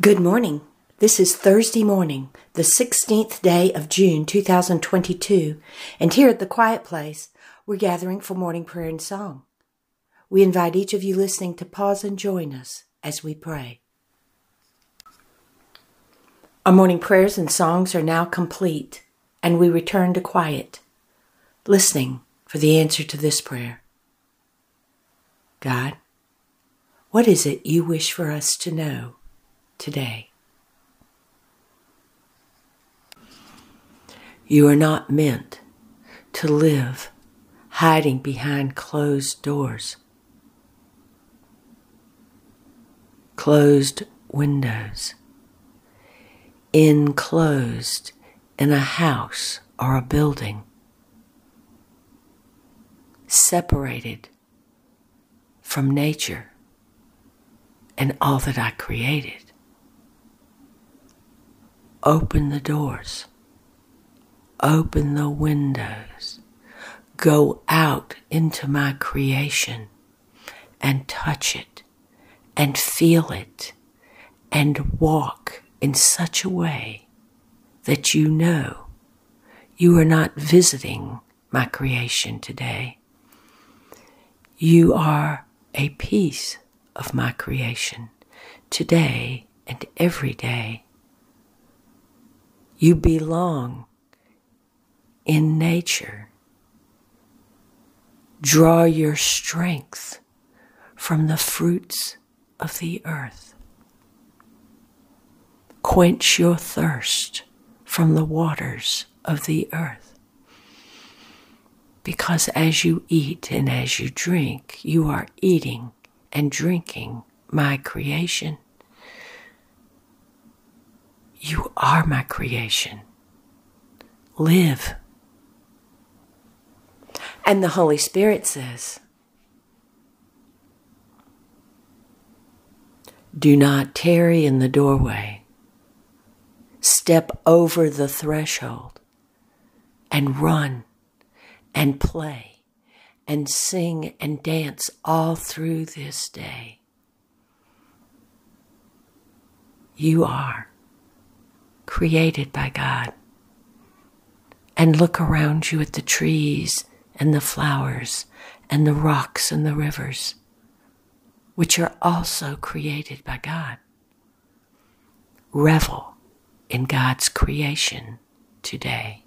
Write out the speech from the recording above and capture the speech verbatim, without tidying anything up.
Good morning. This is Thursday morning, the sixteenth day of June two thousand twenty-two, and here at The Quiet Place, we're gathering for morning prayer and song. We invite each of you listening to pause and join us as we pray. Our morning prayers and songs are now complete, and we return to quiet, listening for the answer to this prayer. God, what is it you wish for us to know today? You are not meant to live hiding behind closed doors, closed windows, enclosed in a house or a building, separated from nature and all that I created. Open the doors, open the windows, go out into my creation and touch it and feel it and walk in such a way that you know you are not visiting my creation today. You are a piece of my creation today and every day. You belong in nature. Draw your strength from the fruits of the earth. Quench your thirst from the waters of the earth. Because as you eat and as you drink, you are eating and drinking my creation. You are my creation. Live. And the Holy Spirit says, do not tarry in the doorway. Step over the threshold and run and play and sing and dance all through this day. You are created by God. And look around you at the trees and the flowers and the rocks and the rivers, which are also created by God. Revel in God's creation today.